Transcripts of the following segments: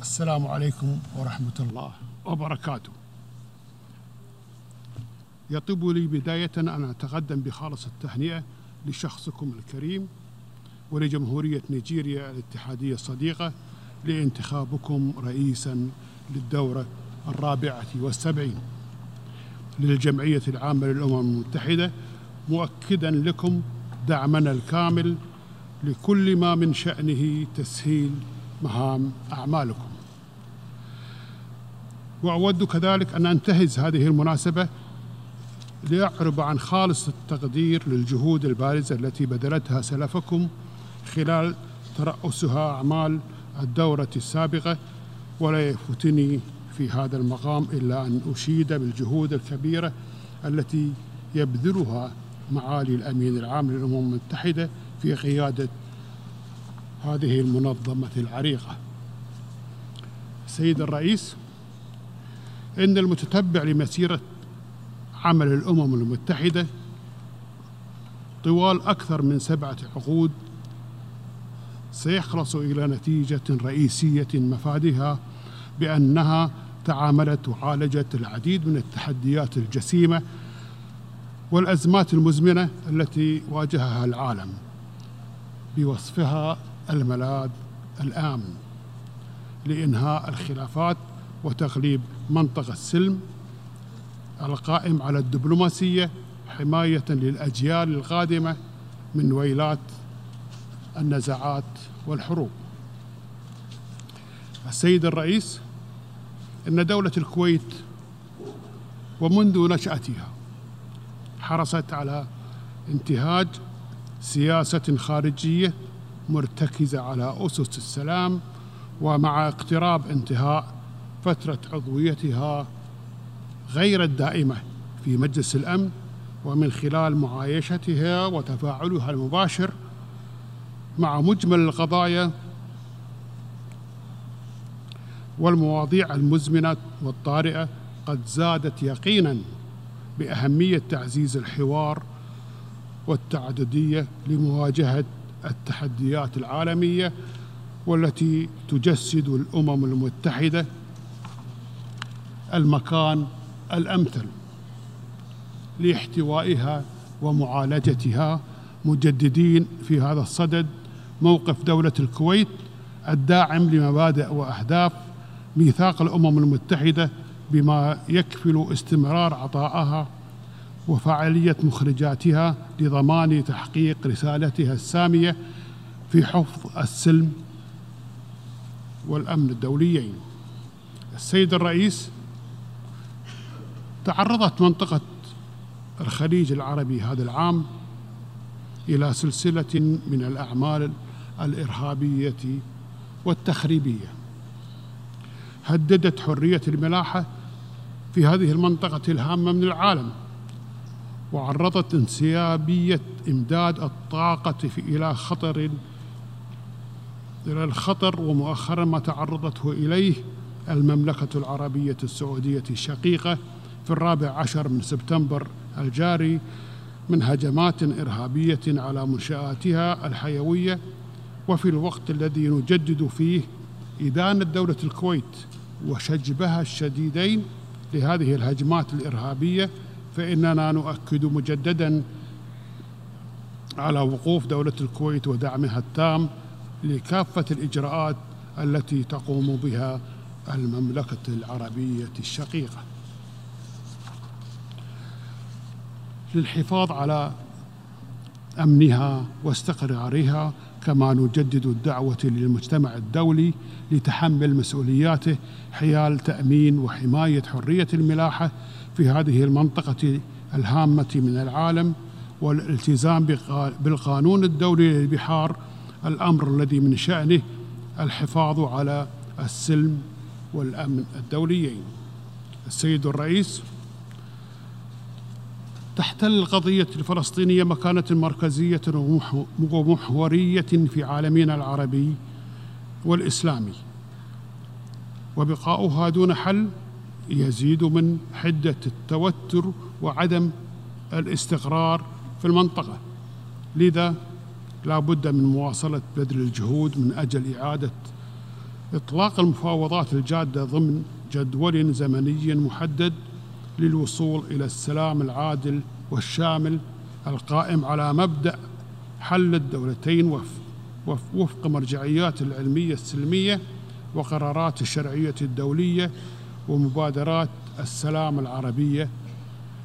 السلام عليكم ورحمة الله وبركاته. يطيب لي بداية أن أتقدم بخالص التهنئة لشخصكم الكريم ولجمهورية نيجيريا الاتحادية الصديقة لانتخابكم رئيسا للدورة 74 للجمعية العامة للأمم المتحدة، مؤكدا لكم دعمنا الكامل لكل ما من شأنه تسهيل مهام أعمالكم. وأود كذلك أن أنتهز هذه المناسبة لأعرب عن خالص التقدير للجهود البارزة التي بذلتها سلفكم خلال ترأسها أعمال الدورة السابقة، ولا يفوتني في هذا المقام إلا أن أشيد بالجهود الكبيرة التي يبذلها معالي الأمين العام للأمم المتحدة في قيادة هذه المنظمة العريقة. سيد الرئيس، إن المتتبع لمسيرة عمل الأمم المتحدة طوال أكثر من 7 عقود سيخلص إلى نتيجة رئيسية مفادها بأنها تعاملت وعالجت العديد من التحديات الجسيمة والأزمات المزمنة التي واجهها العالم بوصفها الملاذ الآمن لإنهاء الخلافات وتغليب منطق السلم القائم على الدبلوماسية، حماية للأجيال القادمة من ويلات النزاعات والحروب. السيد الرئيس، إن دولة الكويت ومنذ نشأتها حرصت على انتهاج سياسة خارجية مرتكزة على أسس السلام، ومع اقتراب انتهاء فترة عضويتها غير الدائمة في مجلس الأمن، ومن خلال معايشتها وتفاعلها المباشر مع مجمل القضايا والمواضيع المزمنة والطارئة، قد زادت يقيناً بأهمية تعزيز الحوار والتعددية لمواجهة التحديات العالمية، والتي تجسد الأمم المتحدة المكان الأمثل لاحتوائها ومعالجتها، مجددين في هذا الصدد موقف دولة الكويت الداعم لمبادئ وأهداف ميثاق الأمم المتحدة بما يكفل استمرار عطائها وفعالية مخرجاتها لضمان تحقيق رسالتها السامية في حفظ السلم والأمن الدوليين. السيد الرئيس، تعرضت منطقة الخليج العربي هذا العام إلى سلسلة من الأعمال الإرهابية والتخريبية هددت حرية الملاحة في هذه المنطقة الهامة من العالم، وعرضت انسيابية إمداد الطاقة إلى الخطر، ومؤخرا ما تعرضته إليه المملكة العربية السعودية الشقيقة في 14 سبتمبر الجاري من هجمات إرهابية على منشآتها الحيوية، وفي الوقت الذي نجدد فيه إدانة دولة الكويت وشجبها الشديدين لهذه الهجمات الإرهابية، فإننا نؤكد مجدداً على وقوف دولة الكويت ودعمها التام لكافة الإجراءات التي تقوم بها المملكة العربية الشقيقة للحفاظ على أمنها واستقرارها، كما نجدد الدعوة للمجتمع الدولي لتحمل مسؤولياته حيال تأمين وحماية حرية الملاحة في هذه المنطقة الهامة من العالم، والالتزام بالقانون الدولي للبحار، الأمر الذي من شأنه الحفاظ على السلم والأمن الدوليين. السيد الرئيس، تحتل القضية الفلسطينية مكانة مركزية ومحورية في عالمنا العربي والإسلامي، وبقاؤها دون حل يزيد من حدة التوتر وعدم الاستقرار في المنطقة، لذا لا بد من مواصلة بذل الجهود من أجل إعادة إطلاق المفاوضات الجادة ضمن جدول زمني محدد للوصول إلى السلام العادل والشامل القائم على مبدأ حل الدولتين وفق مرجعيات العلمية السلمية وقرارات الشرعية الدولية ومبادرات السلام العربية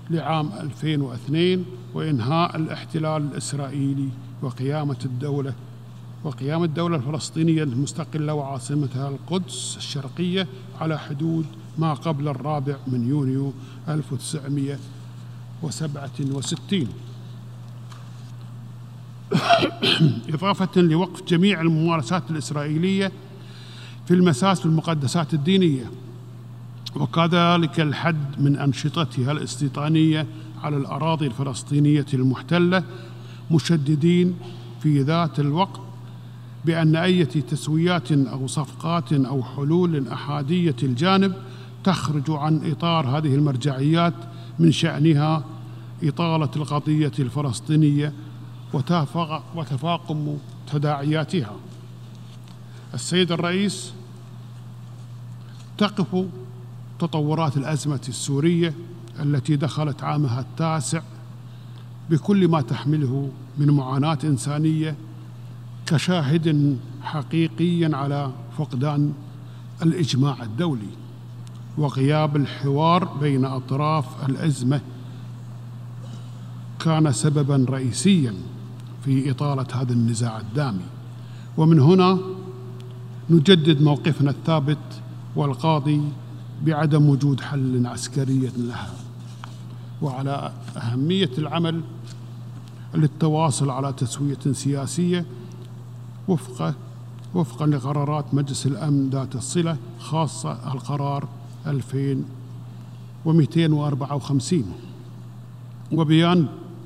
لعام 2002 وإنهاء الاحتلال الإسرائيلي وقيام الدولة الفلسطينية المستقلة وعاصمتها القدس الشرقية على حدود ما قبل 4 يونيو 1967 إضافة لوقف جميع الممارسات الإسرائيلية في المساس والمقدسات الدينية وكذلك الحد من أنشطتها الاستيطانية على الأراضي الفلسطينية المحتلة، مشددين في ذات الوقت بأن أي تسويات أو صفقات أو حلول أحادية الجانب تخرج عن إطار هذه المرجعيات من شأنها إطالة القضية الفلسطينية وتفاقم تداعياتها. السيد الرئيس، تقف تطورات الأزمة السورية التي دخلت عامها التاسع بكل ما تحمله من معاناة إنسانية كشاهد حقيقي على فقدان الإجماع الدولي وغياب الحوار بين أطراف الأزمة كان سبباً رئيسياً في إطالة هذا النزاع الدامي. ومن هنا نجدد موقفنا الثابت والقاضي بعدم وجود حل عسكري لها وعلى أهمية العمل للتواصل على تسوية سياسية وفقاً لقرارات مجلس الأمن ذات الصلة، خاصة القرار 2254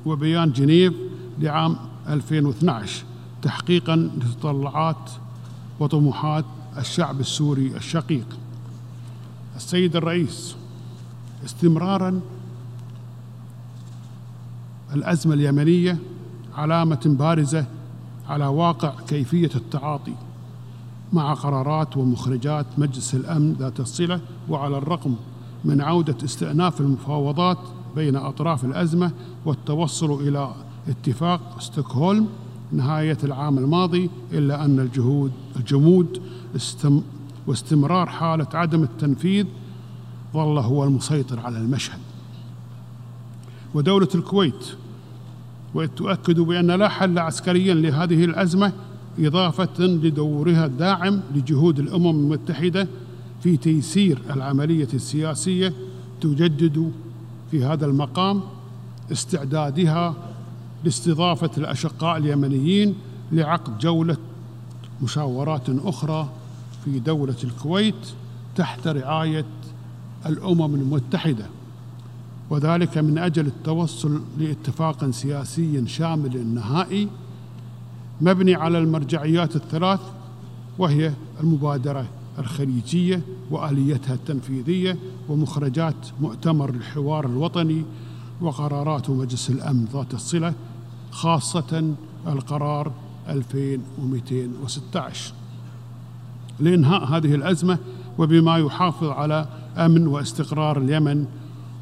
وبيان جنيف لعام 2012 تحقيقاً لتطلعات وطموحات الشعب السوري الشقيق. السيد الرئيس، استمراراً الأزمة اليمنية علامة بارزة على واقع كيفية التعاطي مع قرارات ومخرجات مجلس الأمن ذات الصلة، وعلى الرغم من عودة استئناف المفاوضات بين أطراف الأزمة والتوصل إلى اتفاق ستوكهولم نهاية العام الماضي، إلا أن الجمود واستمرار حالة عدم التنفيذ ظل هو المسيطر على المشهد. ودولة الكويت وتؤكد بأن لا حل عسكريا لهذه الأزمة، إضافة لدورها الداعم لجهود الأمم المتحدة في تيسير العملية السياسية، تجدد في هذا المقام استعدادها لاستضافة الأشقاء اليمنيين لعقد جولة مشاورات أخرى في دولة الكويت تحت رعاية الأمم المتحدة، وذلك من أجل التوصل لاتفاق سياسي شامل نهائي مبني على المرجعيات الثلاث، وهي المبادرة الخليجية وآليتها التنفيذية ومخرجات مؤتمر الحوار الوطني وقرارات مجلس الأمن ذات الصلة، خاصة القرار 2216 لإنهاء هذه الأزمة وبما يحافظ على أمن واستقرار اليمن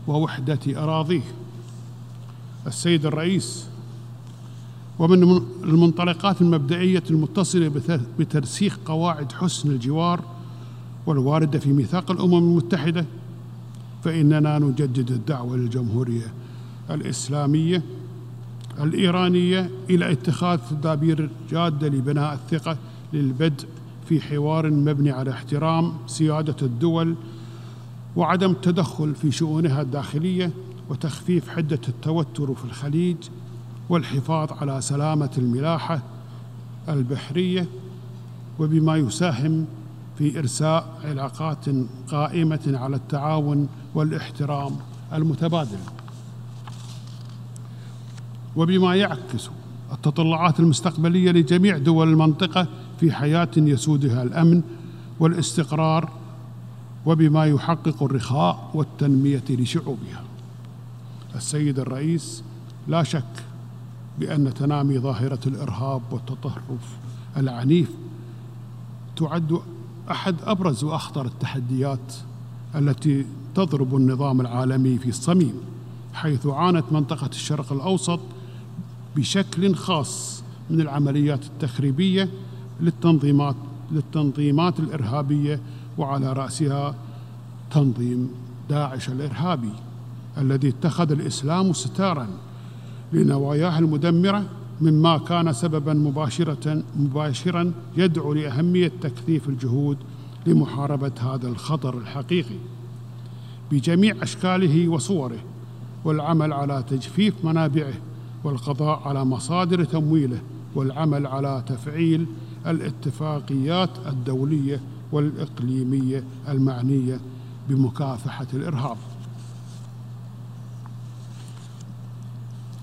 ووحدة أراضيه. السيد الرئيس، ومن المنطلقات المبدئية المتصلة بترسيخ قواعد حسن الجوار والواردة في ميثاق الأمم المتحدة، فإننا نجدد الدعوة للجمهورية الإسلامية الإيرانية إلى اتخاذ تدابير جادة لبناء الثقة للبدء في حوار مبني على احترام سيادة الدول وعدم التدخل في شؤونها الداخلية وتخفيف حدة التوتر في الخليج والحفاظ على سلامة الملاحة البحرية، وبما يساهم في إرساء علاقات قائمة على التعاون والاحترام المتبادل، وبما يعكس التطلعات المستقبلية لجميع دول المنطقة في حياة يسودها الأمن والاستقرار، وبما يحقق الرخاء والتنمية لشعوبها. السيد الرئيس، لا شك بأن تنامي ظاهرة الإرهاب والتطرف العنيف تعد أحد أبرز وأخطر التحديات التي تضرب النظام العالمي في الصميم، حيث عانت منطقة الشرق الأوسط بشكل خاص من العمليات التخريبية للتنظيمات الإرهابية، وعلى رأسها تنظيم داعش الإرهابي الذي اتخذ الإسلام ستاراً لنواياه المدمرة، مما كان سبباً مباشراً يدعو لأهمية تكثيف الجهود لمحاربة هذا الخطر الحقيقي بجميع أشكاله وصوره، والعمل على تجفيف منابعه والقضاء على مصادر تمويله، والعمل على تفعيل الاتفاقيات الدولية والإقليمية المعنية بمكافحة الإرهاب.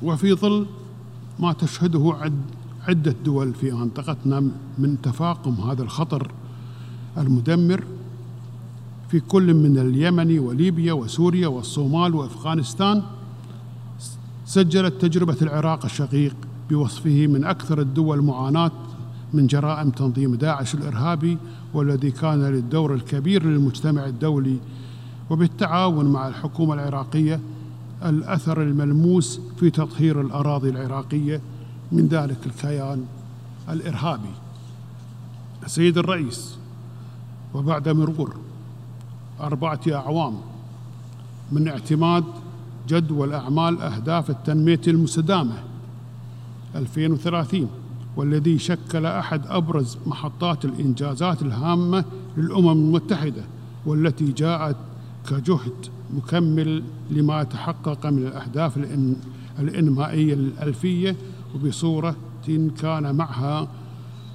وفي ظل ما تشهده عدة دول في منطقتنا من تفاقم هذا الخطر المدمر في كل من اليمن وليبيا وسوريا والصومال وأفغانستان، سجلت تجربة العراق الشقيق بوصفه من أكثر الدول معاناة من جرائم تنظيم داعش الإرهابي، والذي كان للدور الكبير للمجتمع الدولي وبالتعاون مع الحكومة العراقية الأثر الملموس في تطهير الأراضي العراقية من ذلك الكيان الإرهابي. سيد الرئيس، وبعد مرور 4 أعوام من اعتماد جدول أعمال أهداف التنمية المستدامة 2030، والذي شكل أحد أبرز محطات الإنجازات الهامة للأمم المتحدة، والتي جاءت كجهد مكمل لما تحقق من الأهداف الإنمائية الألفية، وبصورة كان معها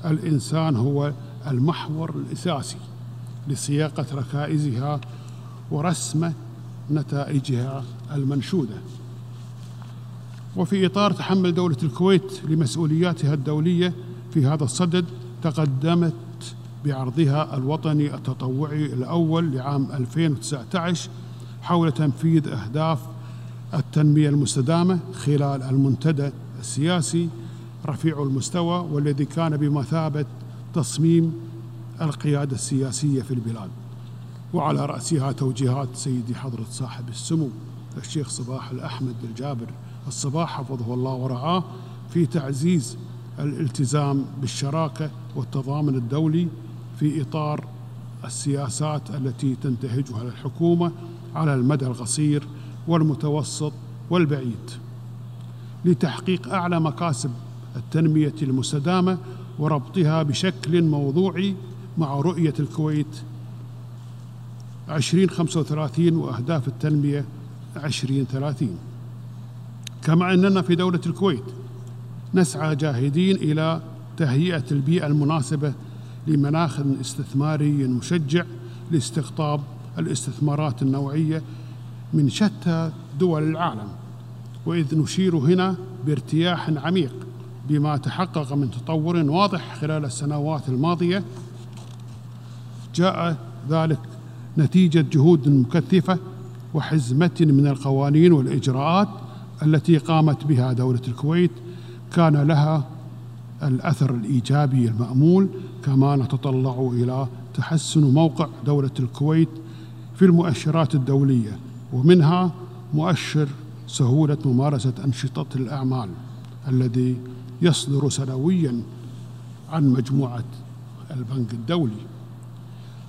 الإنسان هو المحور الأساسي لسياقة ركائزها ورسم نتائجها المنشودة. وفي إطار تحمل دولة الكويت لمسؤولياتها الدولية في هذا الصدد، تقدمت بعرضها الوطني التطوعي الأول لعام 2019 حول تنفيذ أهداف التنمية المستدامة خلال المنتدى السياسي رفيع المستوى، والذي كان بمثابة تصميم القيادة السياسية في البلاد، وعلى رأسها توجيهات سيدي حضرة صاحب السمو الشيخ صباح الأحمد الجابر الصباح حفظه الله ورعاه في تعزيز الالتزام بالشراكة والتضامن الدولي في إطار السياسات التي تنتهجها الحكومة على المدى القصير والمتوسط والبعيد لتحقيق أعلى مكاسب التنمية المستدامة وربطها بشكل موضوعي مع رؤية الكويت 2035 وأهداف التنمية 2030. كما أننا في دولة الكويت نسعى جاهدين إلى تهيئة البيئة المناسبة لمناخ استثماري مشجع لاستقطاب الاستثمارات النوعية من شتى دول العالم، وإذ نشير هنا بارتياح عميق بما تحقق من تطور واضح خلال السنوات الماضية، جاء ذلك نتيجة جهود مكثفة وحزمة من القوانين والإجراءات التي قامت بها دولة الكويت كان لها الأثر الإيجابي المأمول. كما نتطلع إلى تحسن موقع دولة الكويت في المؤشرات الدولية، ومنها مؤشر سهولة ممارسة أنشطة الأعمال الذي يصدر سنوياً عن مجموعة البنك الدولي.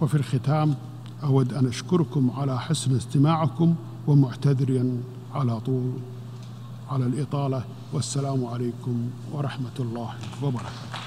وفي الختام أود أن أشكركم على حسن استماعكم، ومعتذراً على الإطالة، والسلام عليكم ورحمة الله وبركاته.